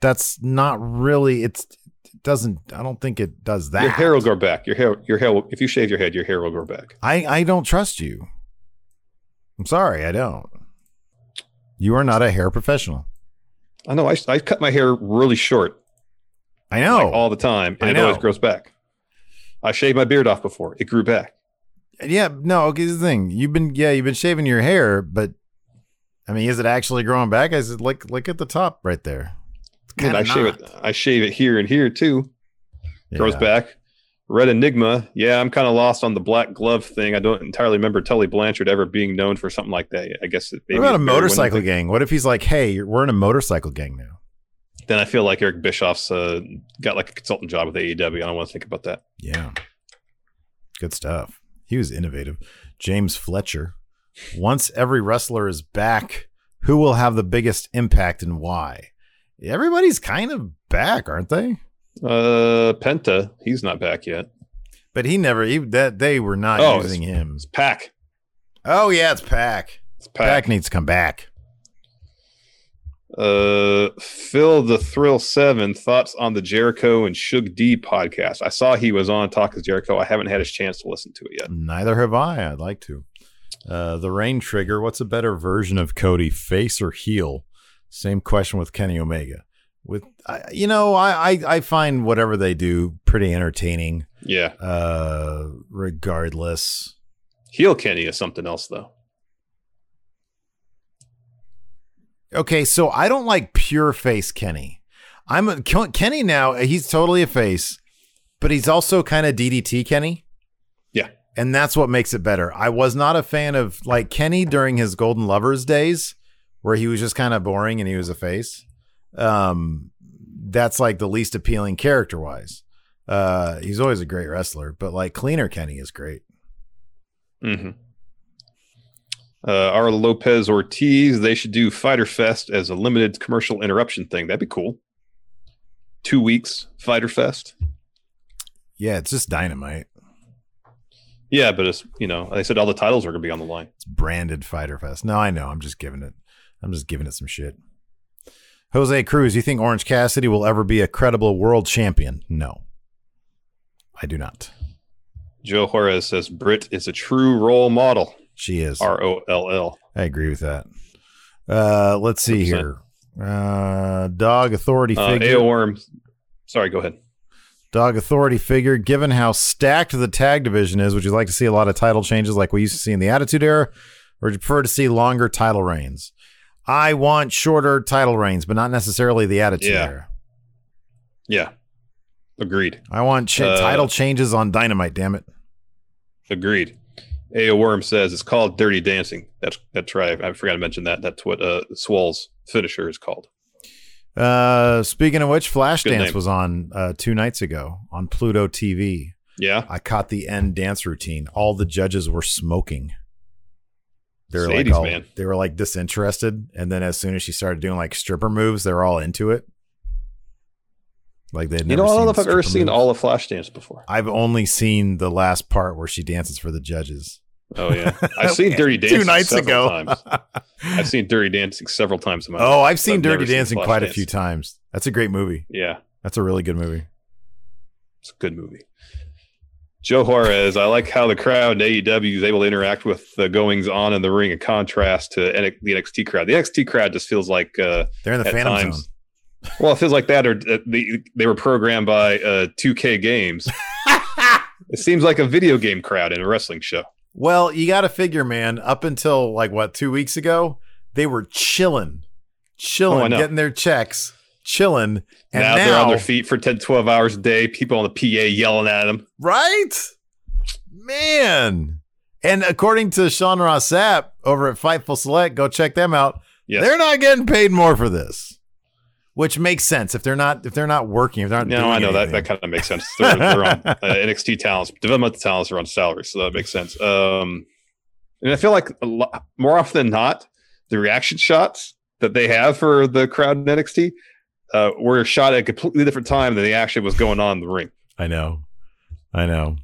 That's not really. It's, it doesn't. I don't think it does that. Your hair will grow back. Your hair. Your hair. Will, if you shave your head, your hair will grow back. I, I don't trust you. I'm sorry, I don't. You are not a hair professional. I know. I, I cut my hair really short. I know. Like, all the time. And I it know. always grows back. I shaved my beard off before. It grew back. Yeah. No. Okay. The thing you've been, yeah, you've been shaving your hair, but I mean, is it actually growing back? I said, look, look at the top right there. It's I shave it. I shave it here and here too. Yeah. Grows back. Red Enigma. Yeah, I'm kind of lost on the black glove thing. I don't entirely remember Tully Blanchard ever being known for something like that. I guess. It maybe what about a motorcycle gang? What if he's like, hey, we're in a motorcycle gang now? Then I feel like Eric Bischoff's uh, got like a consultant job with A E W. I don't want to think about that. Yeah. Good stuff. He was innovative. James Fletcher. Once every wrestler is back, who will have the biggest impact and why? Everybody's kind of back, aren't they? Uh, Penta, he's not back yet, but he never. He, that they were not oh, using it's, him. It's Pac. Oh yeah, it's Pac. It's Pac. Pac needs to come back. Uh, Phil the Thrill Seven, thoughts on the Jericho and Suge D podcast? I saw he was on Talk of Jericho. I haven't had a chance to listen to it yet. Neither have I. I'd like to. Uh, the Rain Trigger, what's a better version of Cody, face or heel? Same question with Kenny Omega. With I, you know, I, I I find whatever they do pretty entertaining. Yeah. Uh, regardless, heel Kenny is something else though. Okay, so I don't like pure face Kenny. I'm a, Kenny now. He's totally a face, but he's also kind of D D T Kenny. Yeah, and that's what makes it better. I was not a fan of like Kenny during his Golden Lovers days, where he was just kind of boring and he was a face. Um, that's like the least appealing character wise. Uh, he's always a great wrestler, but like cleaner Kenny is great. Mm-hmm. Uh, our Lopez Ortiz, they should do Fighter Fest as a limited commercial interruption thing. That'd be cool. Two weeks Fighter Fest. Yeah, it's just Dynamite. Yeah, but it's, you know, they said all the titles are going to be on the line. It's branded Fighter Fest. No, I know. I'm just giving it. I'm just giving it some shit. Jose Cruz, you think Orange Cassidy will ever be a credible world champion? No, I do not. Joe Juarez says Britt is a true role model. She is. R O L L. I agree with that. Uh, let's see one hundred percent here. Uh, dog authority figure. Uh, A O R M. Sorry, go ahead. Dog authority figure. Given how stacked the tag division is, would you like to see a lot of title changes like we used to see in the Attitude Era? Or would you prefer to see longer title reigns? I want shorter title reigns, but not necessarily the Attitude yeah. Era. Yeah. Agreed. I want ch- uh, title changes on Dynamite, damn it. Agreed. A O Worm says it's called Dirty Dancing. That's that's right. I forgot to mention that. That's what uh, Swole's finisher is called. Uh, speaking of which, Flashdance was on uh, two nights ago on Pluto T V. Yeah, I caught the end dance routine. All the judges were smoking. They were like, eighties, all, man. They were like disinterested, and then as soon as she started doing like stripper moves, they were all into it. Like they, you know, I don't know if I've ever seen all of Flashdance before. I've only seen the last part where she dances for the judges. Oh yeah, I've seen Dirty Dancing two nights ago. Times. I've seen Dirty Dancing several times in my life. Oh, I've seen I've Dirty Dancing seen quite a few times. That's a great movie. Yeah, that's a really good movie. It's a good movie. Joe Juarez, I like how the crowd in A E W is able to interact with the goings on in the ring, in contrast to the N X T crowd. The N X T crowd just feels like uh, they're in the Phantom times, Zone. Well, it feels like that, or uh, the, they were programmed by uh, two K Games. It seems like a video game crowd in a wrestling show. Well, you got to figure, man, up until like, what, two weeks ago, they were chilling, chilling, oh, getting their checks, chilling. And now, now they're on their feet for ten, twelve hours a day. People on the P A yelling at them. Right? Man. And according to Sean Ross Sapp over at Fightful Select, go check them out. Yes. They're not getting paid more for this. Which makes sense if they're not if they're not working if they're not. No, doing I know anything. that that kind of makes sense. They're, they're on uh, N X T talents, developmental talents are on salary, so that makes sense. Um, and I feel like a lot, more often than not, the reaction shots that they have for the crowd in N X T uh, were shot at a completely different time than the action was going on in the ring. I know, I know,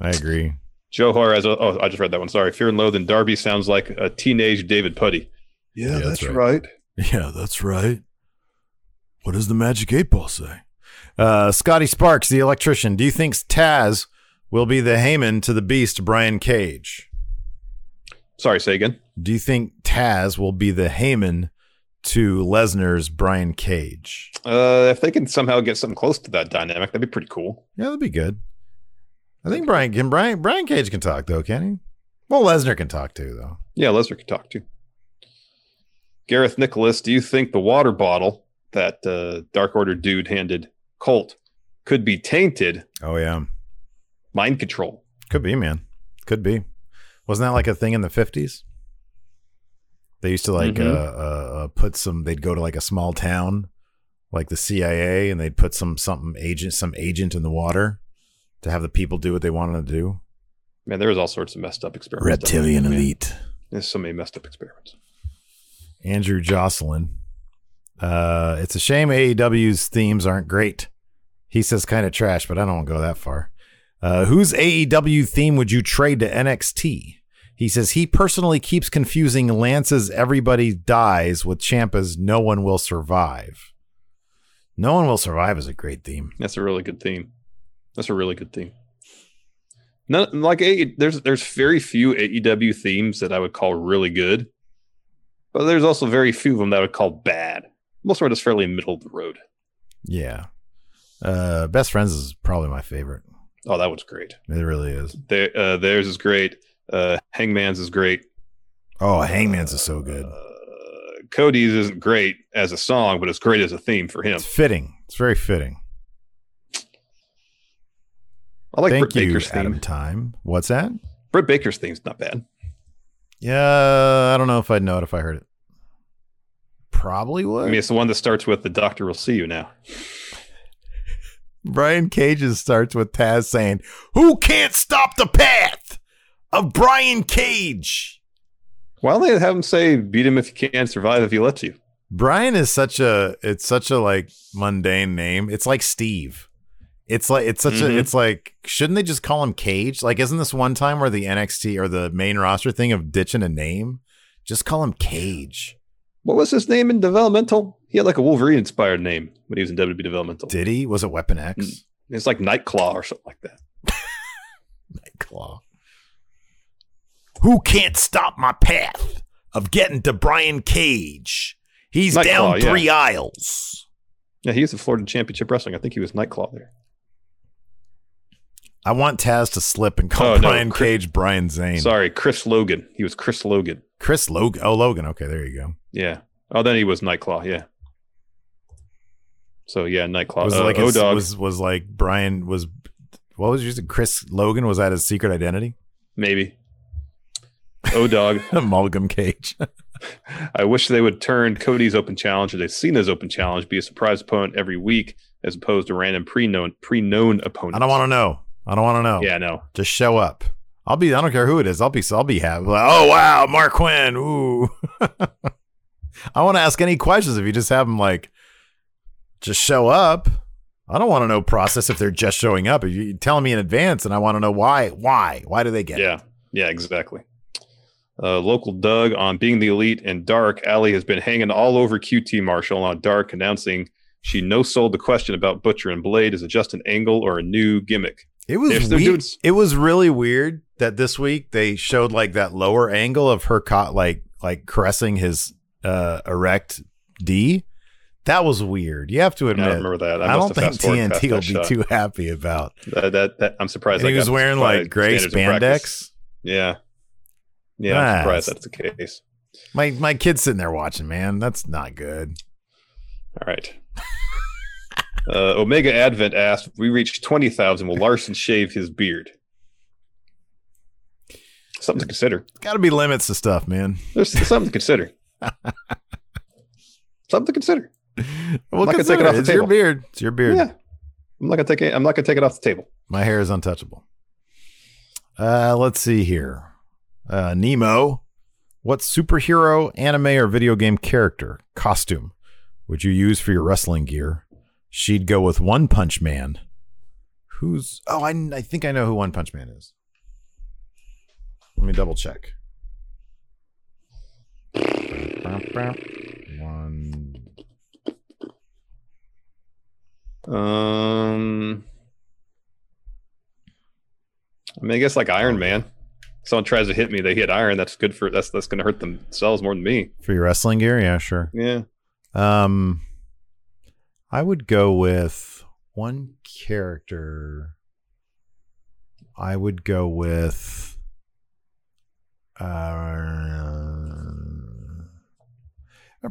I agree. Joe Juarez. Oh, I just read that one. Sorry, Fear and Loathing. Darby sounds like a teenage David Putty. Yeah, yeah that's, that's right. right. Yeah, that's right. What does the Magic eight Ball say? Uh, Scotty Sparks, the electrician. Do you think Taz will be the Heyman to the Beast, Brian Cage? Sorry, say again. Do you think Taz will be the Heyman to Lesnar's Brian Cage? Uh, if they can somehow get something close to that dynamic, that'd be pretty cool. Yeah, that'd be good. I think Brian can Brian Brian Cage can talk though, can he? Well, Lesnar can talk too, though. Yeah, Lesnar can talk too. Gareth Nicholas, do you think the water bottle that uh, Dark Order dude handed Colt could be tainted? Oh yeah, mind control. Could be, man. Could be. Wasn't that like a thing in the fifties? They used to like mm-hmm. uh, uh, put some. They'd go to like a small town, like the C I A, and they'd put some something agent, some agent in the water to have the people do what they wanted to do. Man, there was all sorts of messed up experiments. Reptilian there, elite. There's so many messed up experiments. Andrew Jocelyn. Uh, it's a shame A E W's themes aren't great. He says kind of trash, but I don't want to go that far. Uh, whose A E W theme would you trade to N X T? He says he personally keeps confusing Lance's everybody dies with Ciampa's no one will survive. No one will survive is a great theme. That's a really good theme. That's a really good theme. Not, like there's there's very few A E W themes that I would call really good, but there's also very few of them that I would call bad. Most of it is fairly middle of the road. Yeah. Uh, Best Friends is probably my favorite. Oh, that one's great. It really is. There, uh, theirs is great. Uh, Hangman's is great. Oh, Hangman's uh, is so good. Uh, Cody's isn't great as a song, but it's great as a theme for him. It's fitting. It's very fitting. I like Thank Britt you, Baker's Adam theme. Time. What's that? Britt Baker's theme's not bad. Yeah, I don't know if I'd know it if I heard it. Probably would. I mean, it's the one that starts with the doctor will see you now. Brian Cage's starts with Taz saying, "Who can't stop the path of Brian Cage?" Why don't they have him say, "Beat him if you can, survive if he lets you." Brian is such a it's such a like mundane name. It's like Steve. It's like it's such mm-hmm. a it's like shouldn't they just call him Cage? Like, isn't this one time where the N X T or the main roster thing of ditching a name? Just call him Cage. What was his name in developmental? He had like a Wolverine inspired name when he was in W W E developmental. Did he? Was it Weapon X? It's like Nightclaw or something like that. Nightclaw. Who can't stop my path of getting to Brian Cage? He's Nightclaw, down three yeah. aisles. Yeah, he was the Florida Championship Wrestling. I think he was Nightclaw there. I want Taz to slip and call oh, Brian no, Chris, Cage Brian Zane. Sorry, Chris Logan. He was Chris Logan. Chris Logan. Oh, Logan. Okay, there you go. Yeah. Oh, then he was Nightclaw. Yeah. So yeah, Nightclaw. Was uh, like his, was was like Brian was. What was using Chris Logan? Was that his secret identity? Maybe. O Dog. Amalgam Cage. I wish they would turn Cody's open challenge or they've seen his open challenge be a surprise opponent every week as opposed to random pre-known pre-known opponents. I don't want to know. I don't want to know. Yeah, no. Just show up. I'll be. I don't care who it is. I'll be. I'll be happy. Like, oh wow, Mark Quinn. Ooh. I want to ask any questions if you just have them like, just show up. I don't want to know process if they're just showing up. If you tell me in advance, and I want to know why. Why? Why do they get? Yeah. It? Yeah. Exactly. Uh, local Doug on Being the Elite and Dark Alley has been hanging all over Q T Marshall on Dark, announcing she no sold the question about Butcher and Blade. Is it just an angle or a new gimmick? It was weird. It was really weird that this week they showed like that lower angle of her caught like like caressing his uh, erect D. That was weird. You have to admit. Yeah, I remember that. I, I don't think T N T will be shot. Too happy about uh, that, that. I'm surprised. And he was wearing like gray spandex. Yeah, yeah. Nah, I'm surprised that's the case. My my kid's sitting there watching. Man, that's not good. All right. Uh, Omega Advent asked, "We reached twenty thousand. Will Larson shave his beard?" Something to consider. Got to be limits to stuff, man. There's something to consider. Something to consider. Well, I'm not consider. Gonna take it off the it's table. Your beard. It's your beard. Yeah. I'm not gonna take it. I'm not gonna take it off the table. My hair is untouchable. Uh, let's see here. Uh, Nemo, what superhero, anime, or video game character costume would you use for your wrestling gear? She'd go with One Punch Man. Who's... Oh, I, I think I know who One Punch Man is. Let me double check. One... Um... I mean, I guess like Iron Man. If someone tries to hit me, they hit iron. That's good for... That's, that's going to hurt themselves more than me. For your wrestling gear? Yeah, sure. Yeah. Um... I would go with one character. I would go with uh,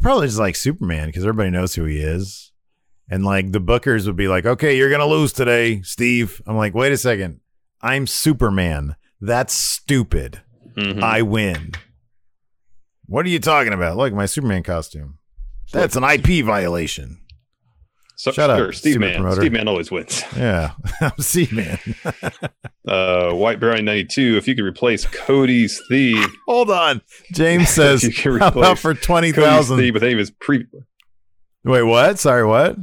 probably just like Superman because everybody knows who he is. And like the bookers would be like, okay, you're going to lose today, Steve. I'm like, wait a second. I'm Superman. That's stupid. Mm-hmm. I win. What are you talking about? Look, my Superman costume. That's an I P violation. So, Shut sure, up, Steve Man. Promoter. Steve Man always wins. Yeah, I'm Steve Man. uh, White Baron ninety-two. If you could replace Cody's theme, hold on. James says, you "How about for twenty thousand?" But then he was pre. Wait, what? Sorry, what?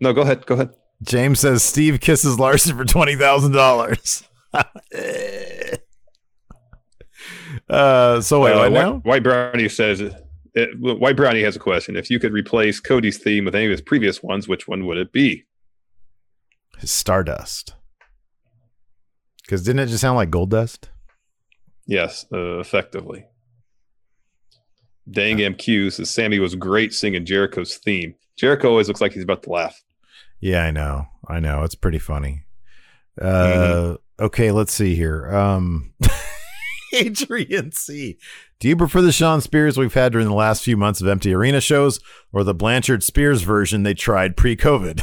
No, go ahead. Go ahead. James says Steve kisses Larson for twenty thousand dollars. Uh, so wait, uh, right now? White, White Brownie says, it, White Brownie has a question. If you could replace Cody's theme with any of his previous ones, which one would it be? His Stardust. Because didn't it just sound like Gold Dust? Yes, uh, effectively. Dang yeah. M Q says Sammy was great singing Jericho's theme. Jericho always looks like he's about to laugh. Yeah, I know. I know. It's pretty funny. Uh, mm-hmm. Okay, let's see here. Um, Adrian C. Do you prefer the Sean Spears we've had during the last few months of empty arena shows or the Blanchard Spears version they tried pre-COVID?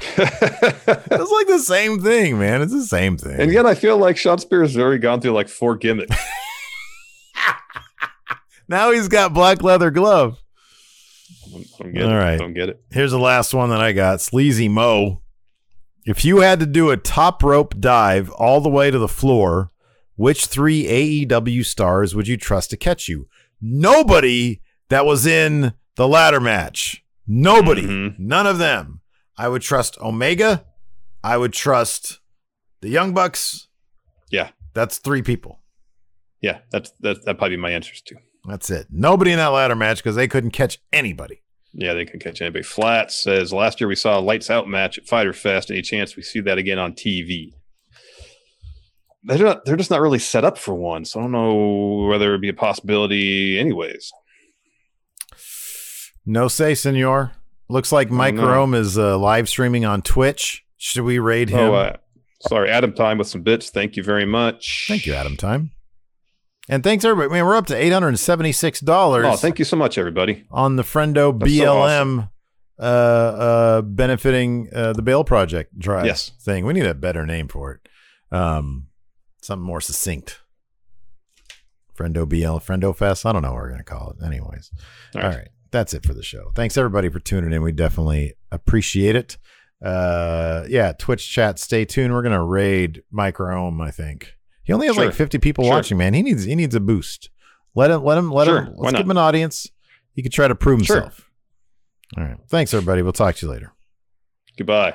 It's like the same thing, man. It's the same thing. And yet I feel like Sean Spears has already gone through like four gimmicks. Now he's got black leather glove. I don't get All right. It. Don't get it. Here's the last one that I got. Sleazy Mo. If you had to do a top rope dive all the way to the floor, which three A E W stars would you trust to catch you? Nobody that was in the ladder match. Nobody. Mm-hmm. None of them. I would trust Omega. I would trust the Young Bucks. Yeah. That's three people. Yeah, that's, that's that'd probably be my answers too. That's it. Nobody in that ladder match because they couldn't catch anybody. Yeah, they couldn't catch anybody. Flat says, last year we saw a lights out match at Fyter Fest. Any chance we see that again on T V? They're not, they're just not really set up for one. So I don't know whether it'd be a possibility anyways. No say, senor. Looks like Mike oh, no. Rome is uh, live streaming on Twitch. Should we raid him? Oh, uh, sorry, Adam Time with some bits. Thank you very much. Thank you, Adam Time. And thanks, everybody. Man, we're up to eight hundred seventy-six dollars. Oh, thank you so much, everybody. On the Friendo That's B L M so awesome. uh, uh, benefiting uh, the Bail Project drive yes. thing. We need a better name for it. Um, something more succinct. Friendo B L, Friendo Fest. I don't know what we're going to call it. Anyways. All right. All right. That's it for the show. Thanks, everybody, for tuning in. We definitely appreciate it. Uh, yeah, Twitch chat, stay tuned. We're going to raid Mike Rome, I think. He only has sure. like fifty people sure. watching, man. He needs he needs a boost. Let him let him let sure. him let's give him an audience. He can try to prove himself. Sure. All right. Thanks, everybody. We'll talk to you later. Goodbye.